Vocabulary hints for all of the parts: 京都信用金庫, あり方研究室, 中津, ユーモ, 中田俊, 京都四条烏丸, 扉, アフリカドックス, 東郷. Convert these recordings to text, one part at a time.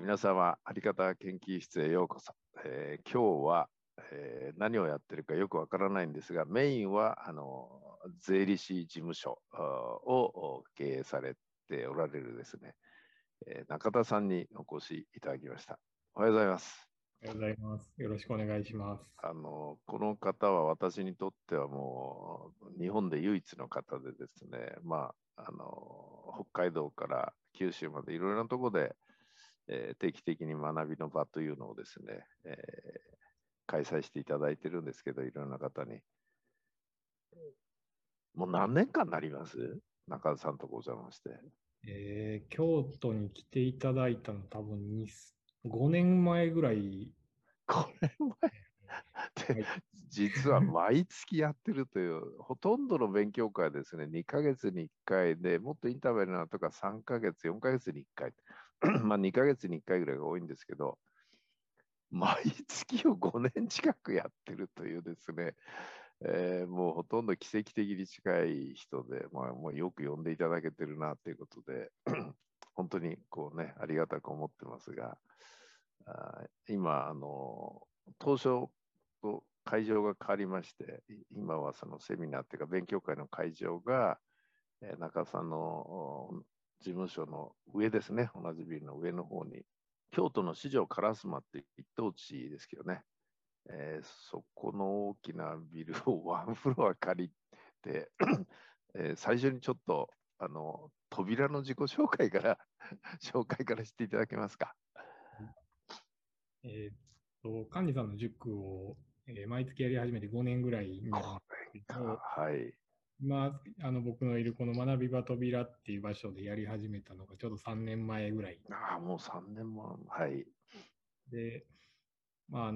皆様、あり方研究室へようこそ。今日は、何をやってるかよくわからないんですが、メインは税理士事務所を経営されておられるですね、中田さんにお越しいただきました。おはようございます。おはようございます。よろしくお願いします。この方は私にとってはもう日本で唯一の方でですね、まあ、北海道から九州までいろいろなところで定期的に学びの場というのをですね、開催していただいてるんですけど、いろんな方に。もう何年間になります?中田さんとお邪魔して。京都に来ていただいたの多分5年前ぐらい。5年前で、実は毎月やってるという、ほとんどの勉強会ですね、2ヶ月に1回で、もっとインターバルなとか3ヶ月、4ヶ月に1回、まあ2ヶ月に1回ぐらいが多いんですけど、毎月を5年近くやってるというですね、もうほとんど奇跡的に近い人で、まあ、もうよく呼んでいただけてるなということで、本当にこうね、ありがたく思ってますが、今、当初と会場が変わりまして、今はそのセミナーっていうか勉強会の会場が、中田さんの事務所の上ですね、同じビルの上の方に、京都の四条烏丸って一等地ですけどね、そこの大きなビルをワンフロア借りて、最初にちょっと扉の自己紹介からしていただけますか。管理さんの塾を、毎月やり始めて5年ぐらいになっていて、はい、今僕のいるこの学び場扉っていう場所でやり始めたのがちょうど3年前ぐらい。ああ、もう3年前。はい。で、まあ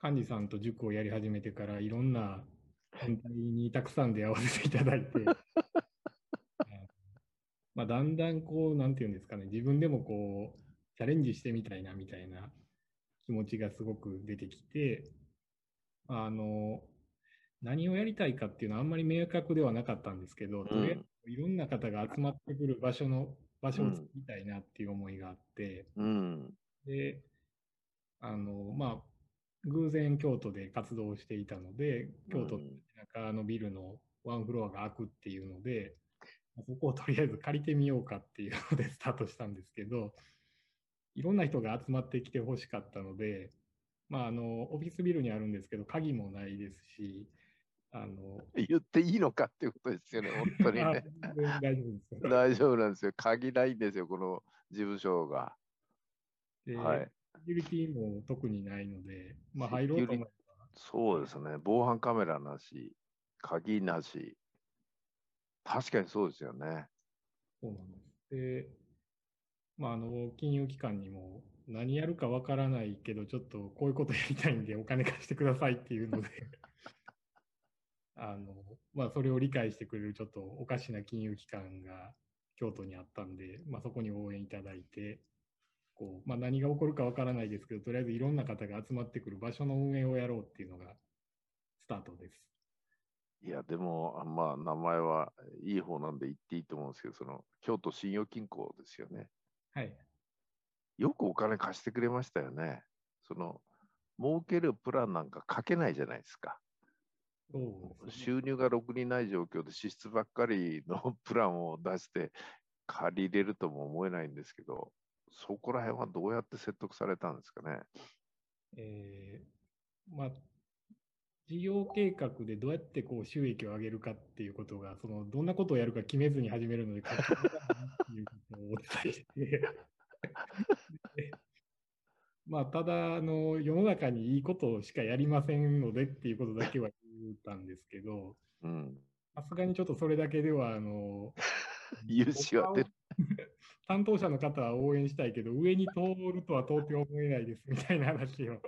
管理さんと塾をやり始めてからいろんな団体にたくさん出会わせていただいて。まあ、だんだんこう、なんていうんですかね、自分でもこう、チャレンジしてみたいなみたいな気持ちがすごく出てきて、何をやりたいかっていうのはあんまり明確ではなかったんですけど、とりあえずいろんな方が集まってくる場所を作りたいなっていう思いがあって、で、まあ、偶然京都で活動していたので、京都の中のビルのワンフロアが開くっていうので、ここをとりあえず借りてみようかっていうのでスタートしたんですけど、いろんな人が集まってきてほしかったので、まあ、オフィスビルにあるんですけど、鍵もないですし、言っていいのかっていうことですよね、本当にね。大丈夫ですよ。大丈夫なんですよ。鍵ないんですよ、この事務所が。で、はい、セキュリティも特にないので、まあ、入ろうと思えば。そうですね、防犯カメラなし、鍵なし。確かにそうですよね。そうなんです。で、まあ、金融機関にも何やるかわからないけど、ちょっとこういうことやりたいんでお金貸してくださいっていうのでまあ、それを理解してくれるちょっとおかしな金融機関が京都にあったんで、まあ、そこに応援いただいて、こう、まあ、何が起こるかわからないですけど、とりあえずいろんな方が集まってくる場所の運営をやろうっていうのがスタートです。いや、でも、まあ、名前はいい方なんで言っていいと思うんですけど、その京都信用金庫ですよね。はい。よくお金貸してくれましたよね。その、儲けるプランなんか書けないじゃないですか。そうですね。収入がろくにない状況で支出ばっかりのプランを出して借り入れるとも思えないんですけど、そこら辺はどうやって説得されたんですかね。まあ事業計画でどうやってこう収益を上げるかっていうことが、そのどんなことをやるか決めずに始めるので、書き込みだなっていうことをお伝えしてまあ、ただ世の中にいいことしかやりませんのでっていうことだけは言ったんですけど、さすがにちょっとそれだけでは融資は出る担当者の方は応援したいけど、上に通るとは到底思えないですみたいな話を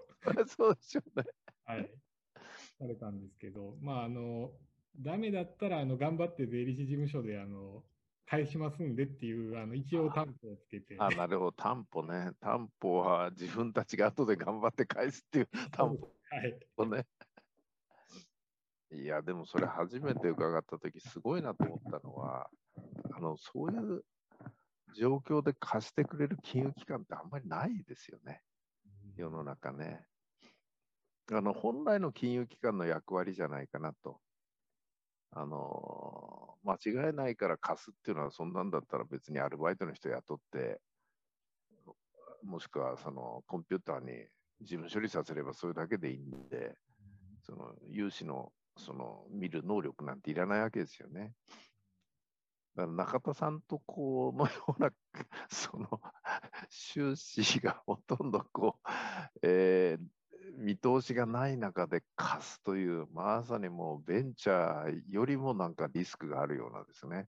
そうでしょうね。はいされたんですけど、まあダメだったら頑張って税理士事務所で返しますんでっていう一応担保をつけて。あ、なるほど、担保ね。担保は自分たちが後で頑張って返すっていう担保ね。はい、いやでもそれ初めて伺った時すごいなと思ったのはそういう状況で貸してくれる金融機関ってあんまりないですよね、世の中ね。本来の金融機関の役割じゃないかなと。間違いないから貸すっていうのは、そんなんだったら別にアルバイトの人雇って、もしくはそのコンピューターに事務処理させればそれだけでいいんで、その融資の、その見る能力なんていらないわけですよね。だから中田さんとこのようなその収支がほとんどこう、見通しがない中で貸すという、まさにもうベンチャーよりもなんかリスクがあるようなんですね。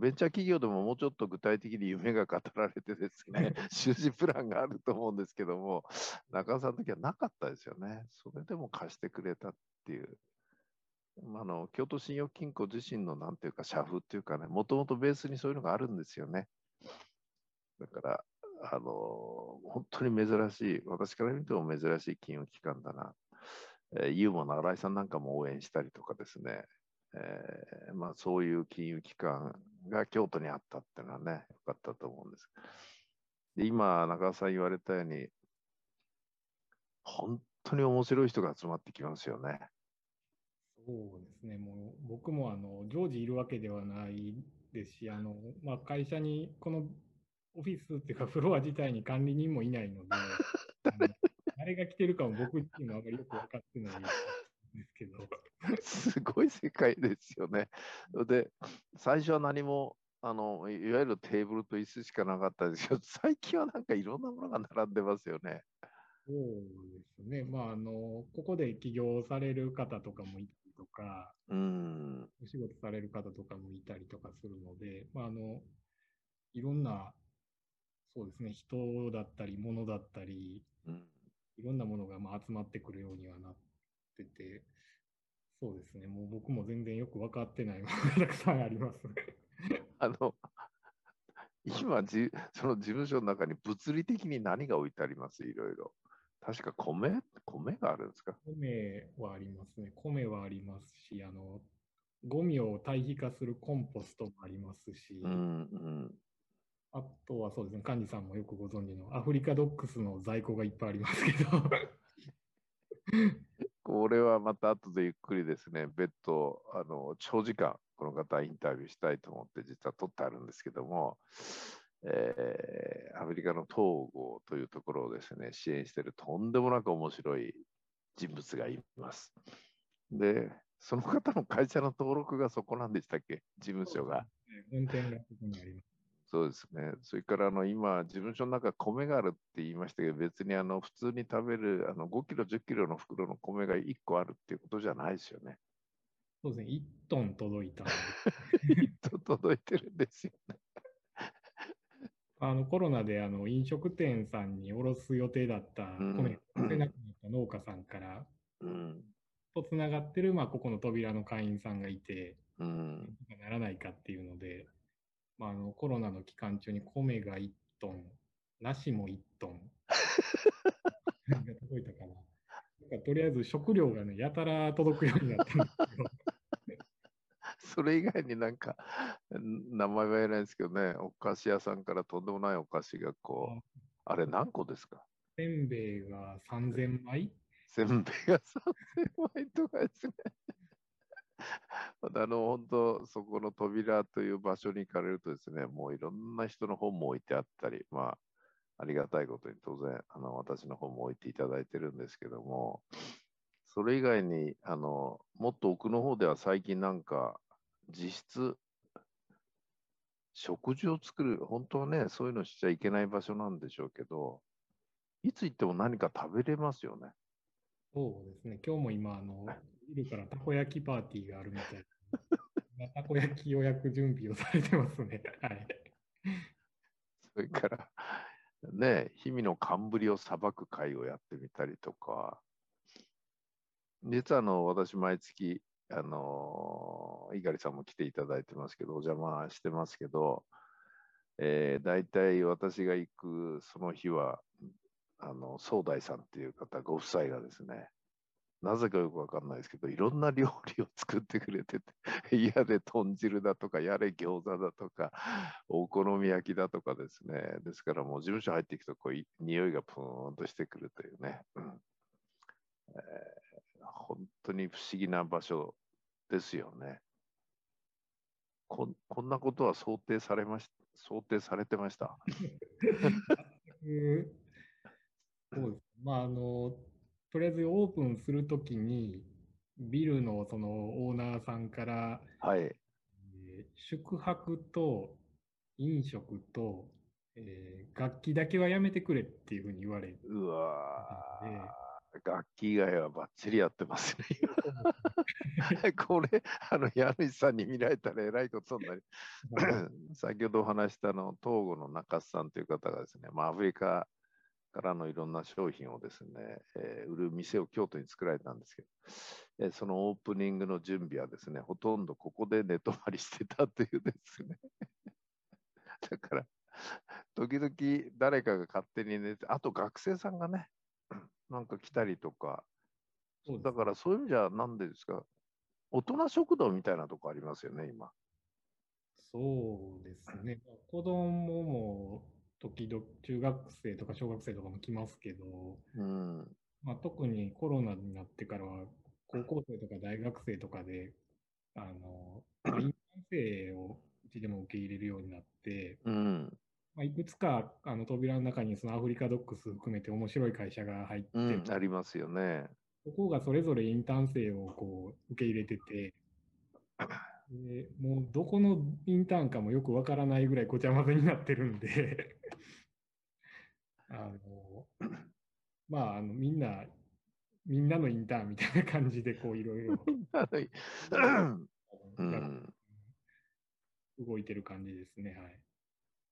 ベンチャー企業でももうちょっと具体的に夢が語られてですね、収支プランがあると思うんですけども、中田さんの時はなかったですよね。それでも貸してくれたっていう。京都信用金庫自身のなんていうか社風っていうかね、もともとベースにそういうのがあるんですよね。だから本当に珍しい、私から見ても珍しい金融機関だな。ユーモの新井さんなんかも応援したりとかですね、そういう金融機関が京都にあったっていうのはね、よかったと思うんです。で、今中田さん言われたように、本当に面白い人が集まってきますよね。そうですね、もう僕も常時いるわけではないですし、会社にこのオフィスっていうかフロア自体に管理人もいないので誰が来てるかも僕自身もあまりよく分かってないんですけどすごい世界ですよね。で、最初は何もいわゆるテーブルと椅子しかなかったですけど、最近はなんかいろんなものが並んでますよね。そうですね、ここで起業される方とかもいたりとか、お仕事される方とかもいたりとかするので、いろんな、そうですね、人だったり物だったり、いろんなものが集まってくるようにはなってて、そうですね、もう僕も全然よく分かってないものがたくさんあります。今その事務所の中に物理的に何が置いてあります？いろいろ。確か米があるんですか？米はありますね。米はありますし、ゴミを堆肥化するコンポストもありますし、あとはそうですね、幹事さんもよくご存知のアフリカドックスの在庫がいっぱいありますけどこれはまた後でゆっくりですね、別途長時間この方インタビューしたいと思って実は撮ってあるんですけども、アメリカの東郷というところをですね支援しているとんでもなく面白い人物がいます。で、その方の会社の登録がそこなんでしたっけ？事務所が。そうですね。それから今事務所の中米があるって言いましたけど、別に普通に食べる5キロ10キロの袋の米が1個あるっていうことじゃないですよね。そうですね、1トン届いた。1トン届いてるんですよね。コロナで飲食店さんに卸す予定だった米が売れなくなった農家さんから、とつながってる、ここの扉の会員さんがいて、ならないかっていうので、コロナの期間中に米が1トン、梨も1トン。届いたかな。とりあえず食料がね、やたら届くようになったんですけどそれ以外になんか名前は言えないですけどね、お菓子屋さんからとんでもないお菓子がこう、あれ何個ですか？せんべいが3000枚、せんべいが3000枚とかですね本当そこの扉という場所に行かれるとですね、もういろんな人の本も置いてあったり、ありがたいことに当然私の方も置いていただいてるんですけども、それ以外にもっと奥の方では最近なんか実質食事を作る、本当はねそういうのしちゃいけない場所なんでしょうけど、いつ行っても何か食べれますよね。そうですね、今日も今ビルからたこ焼きパーティーがあるみたいなたこ焼き予約準備をされてますねはい。それからね、日々の寒ぶりをさばく会をやってみたりとか、実は私毎月猪狩さんも来ていただいてますけど、お邪魔してますけど、大体私が行くその日は宗大さんっていう方ご夫妻がですね、なぜかよくわかんないですけど、いろんな料理を作ってくれてて、やれ豚汁だとか、やれ餃子だとか、お好み焼きだとかですね。ですからもう事務所入っていくと、こう匂いがプーンとしてくるというね、本当に不思議な場所ですよね。こんなことは想定されてました。まあとりあえずオープンするときにビルのそのオーナーさんから、はい、宿泊と飲食と、楽器だけはやめてくれっていうふうに言われて、うわー、楽器以外はバッチリやってますね。これ家主さんに見られたらえらいことになり先ほどお話した東郷の中津さんという方がですね、まあ、アフリカからのいろんな商品をですね、売る店を京都に作られたんですけど、そのオープニングの準備はですね、ほとんどここで寝泊まりしてたというですね。だから時々誰かが勝手に寝て、あと学生さんがね、なんか来たりとか、だからそういう意味じゃ何でですか、大人食堂みたいなとこありますよね、今。そうですね。子供も時々中学生とか小学生とかも来ますけど、まあ、特にコロナになってからは高校生とか大学生とかでまあ、一般生をうちでも受け入れるようになって、まあ、いくつか扉の中にそのアフリカドックス含めて面白い会社が入って、ありますよね。そこがそれぞれインターン生をこう受け入れてて、でもうどこのインターンかもよくわからないぐらいごちゃ混ぜになってるんでまあみんなのインターンみたいな感じでこういろいろ動いてる感じですね。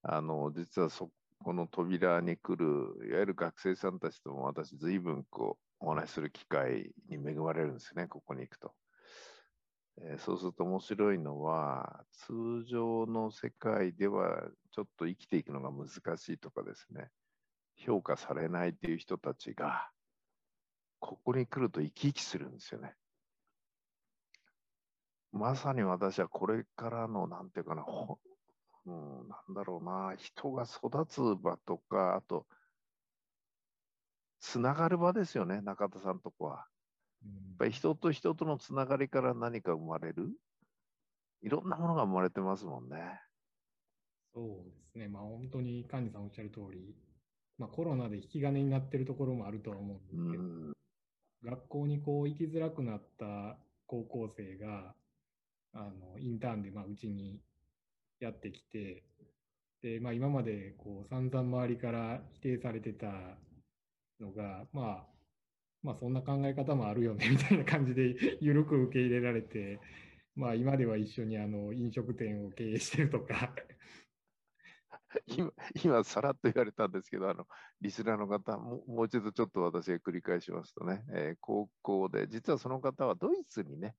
はい、実はそこの扉に来るいわゆる学生さんたちとも私随分こうお話しする機会に恵まれるんですね、ここに行くと。そうすると面白いのは、通常の世界ではちょっと生きていくのが難しいとかですね、評価されないっていう人たちがここに来ると生き生きするんですよね。まさに私はこれからのなんていうかな、なんだろうな、人が育つ場とか、あとつながる場ですよね、中田さんとこは。やっぱり人と人とのつながりから何か生まれる、いろんなものが生まれてますもんね。そうですね、まあ、本当に菅治さんおっしゃる通り、まあ、コロナで引き金になってるところもあるとは思うんですけど、学校にこう行きづらくなった高校生がインターンでうちにやってきて、で、まあ、今までこう散々周りから否定されてたのが、まあそんな考え方もあるよねみたいな感じで緩く受け入れられて、まあ今では一緒に飲食店を経営してるとか今さらっと言われたんですけど、リスナーの方もう一度ちょっと私が繰り返しますとね、高校で実はその方はドイツにね、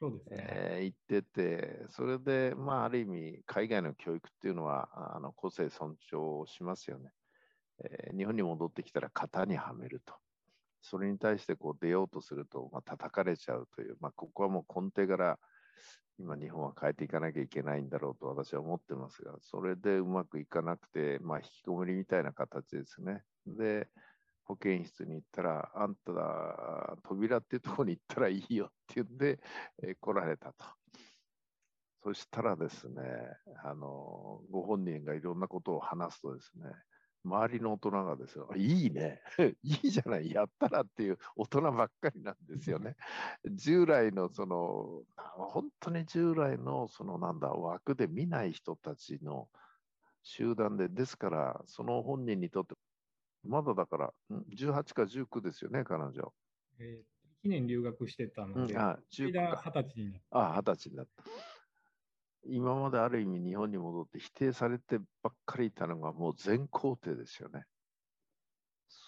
そうですね、行ってて、それでまあある意味海外の教育っていうのは個性尊重しますよね。日本に戻ってきたら型にはめると。それに対してこう出ようとすると叩かれちゃうという、まあ、ここはもう根底から今日本は変えていかなきゃいけないんだろうと私は思ってますが、それでうまくいかなくて、まあ、引きこもりみたいな形ですね。で、保健室に行ったら、あんただ扉っていうところに行ったらいいよって言って、来られたと。そしたらですね、ご本人がいろんなことを話すとですね、周りの大人がですよ、いいね、いいじゃない、やったらっていう大人ばっかりなんですよね。従来の本当に従来のなんだ枠で見ない人たちの集団で、ですからその本人にとってまだだから18か19ですよね、彼女。1年留学してたので、20歳になった。20歳になった。今まである意味日本に戻って否定されてばっかりいたのがもう全肯定ですよね。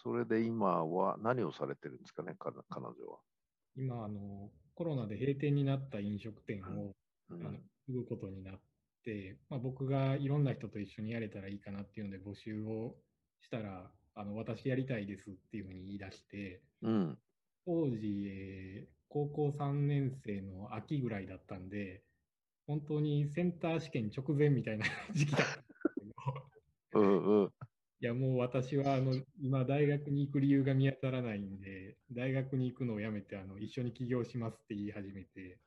それで今は何をされてるんですかね、彼女は。今コロナで閉店になった飲食店を継ぐことになって、まあ、僕がいろんな人と一緒にやれたらいいかなっていうので募集をしたら、私やりたいですっていうふうに言い出して、当時、高校3年生の秋ぐらいだったんで、本当にセンター試験直前みたいな時期だったんですけど、うん、うん、いやもう私は今大学に行く理由が見当たらないんで、大学に行くのをやめて一緒に起業しますって言い始めて、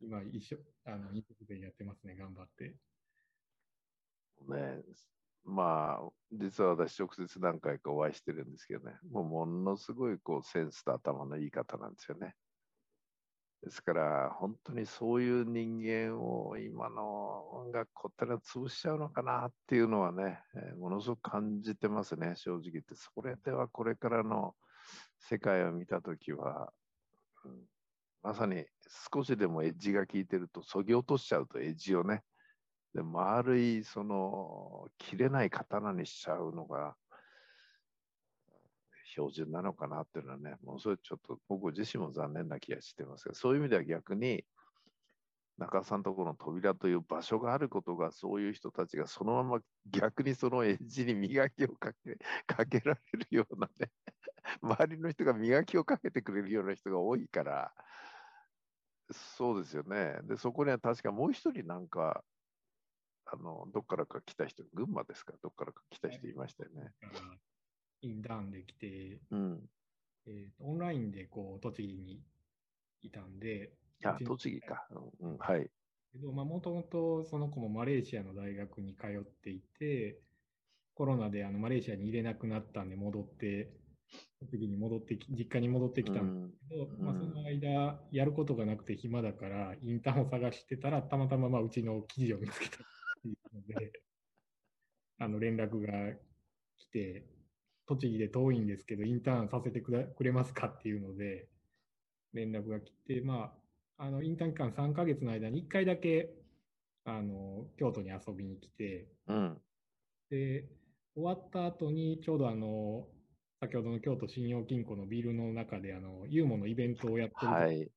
今一緒飲食店やってますね、頑張って。ね、まあ実は私直接何回かお会いしてるんですけどね、もうものすごいセンスと頭のいい方なんですよね。ですから本当にそういう人間を今の学校ってのは潰しちゃうのかなっていうのはね、ものすごく感じてますね、正直言って。それではこれからの世界を見た時は、うん、まさに少しでもエッジが効いてるとそぎ落としちゃうと、エッジをね、で丸いその切れない刀にしちゃうのが標準なのかなっていうのはね、もうそれちょっと僕自身も残念な気がしてますが、そういう意味では逆に中田さんのところの扉という場所があることが、そういう人たちがそのまま逆にそのエッジに磨きをかけられるようなね、周りの人が磨きをかけてくれるような人が多いから、そうですよね。でそこには確かもう一人なんかどっからか来た人、群馬ですか、どっからか来た人いましたよね。インターンで来て、うん、オンラインで栃木にいたんで、あ、栃木か、うん、はい。もともとその子もマレーシアの大学に通っていて、コロナでマレーシアに入れなくなったんで、戻って、栃木に戻って実家に戻ってきたんですけど、うん、まあ、その間、やることがなくて暇だから、インターンを探してたら、たまたまうちの記事を見つけた。で連絡が来て、栃木で遠いんですけどインターンさせてくれますかっていうので連絡が来て、まあ、インターン期間3ヶ月の間に1回だけ京都に遊びに来て、うん、で終わった後にちょうど先ほどの京都信用金庫のビルの中でユーモのイベントをやってる、はい、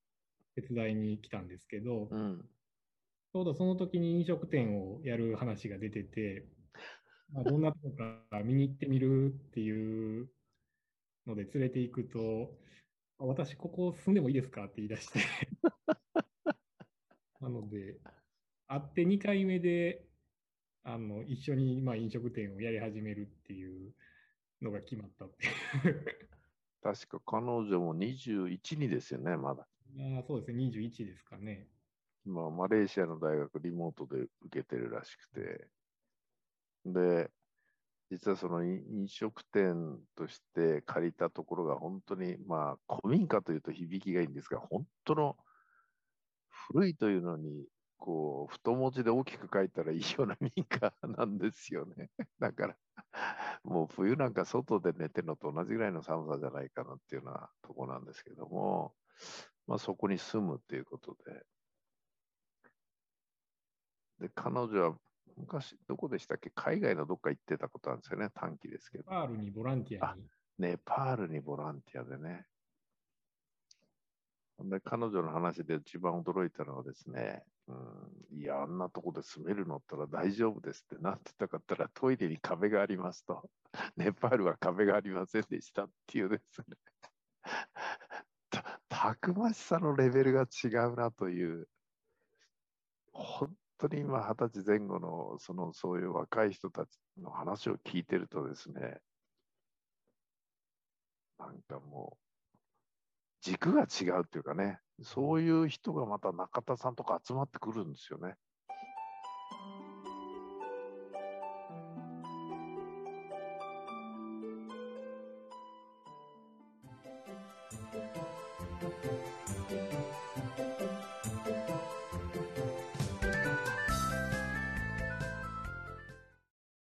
手伝いに来たんですけど、うん、ちょうどその時に飲食店をやる話が出てて、まあ、どんなとこか見に行ってみるっていうので連れて行くと、私ここ住んでもいいですかって言い出してなので会って2回目で一緒に飲食店をやり始めるっていうのが決まったっていう確か彼女も21にですよね、まだ。あ、そうですね、21ですかね。今マレーシアの大学リモートで受けてるらしくて、で実はその飲食店として借りたところが本当に、まあ古民家というと響きがいいんですが、本当の古いというのに太文字で大きく書いたらいいような民家なんですよね。だからもう冬なんか外で寝てるのと同じぐらいの寒さじゃないかなっていうようなとこなんですけども、まあ、そこに住むということで。で彼女は昔どこでしたっけ、海外のどっか行ってたことあるんですよね、短期ですけど。ネパールにボランティアに。ネパールにボランティアでね。で彼女の話で一番驚いたのはですね、うん、いやあんなとこで住めるのったら大丈夫ですって、なんて言ったかったら、トイレに壁がありますと、ネパールは壁がありませんでしたっていうですねたくましさのレベルが違うなという。本当に今20歳前後のそういう若い人たちの話を聞いてるとですね、なんかもう軸が違うっていうかね、そういう人がまた中田さんとか集まってくるんですよね。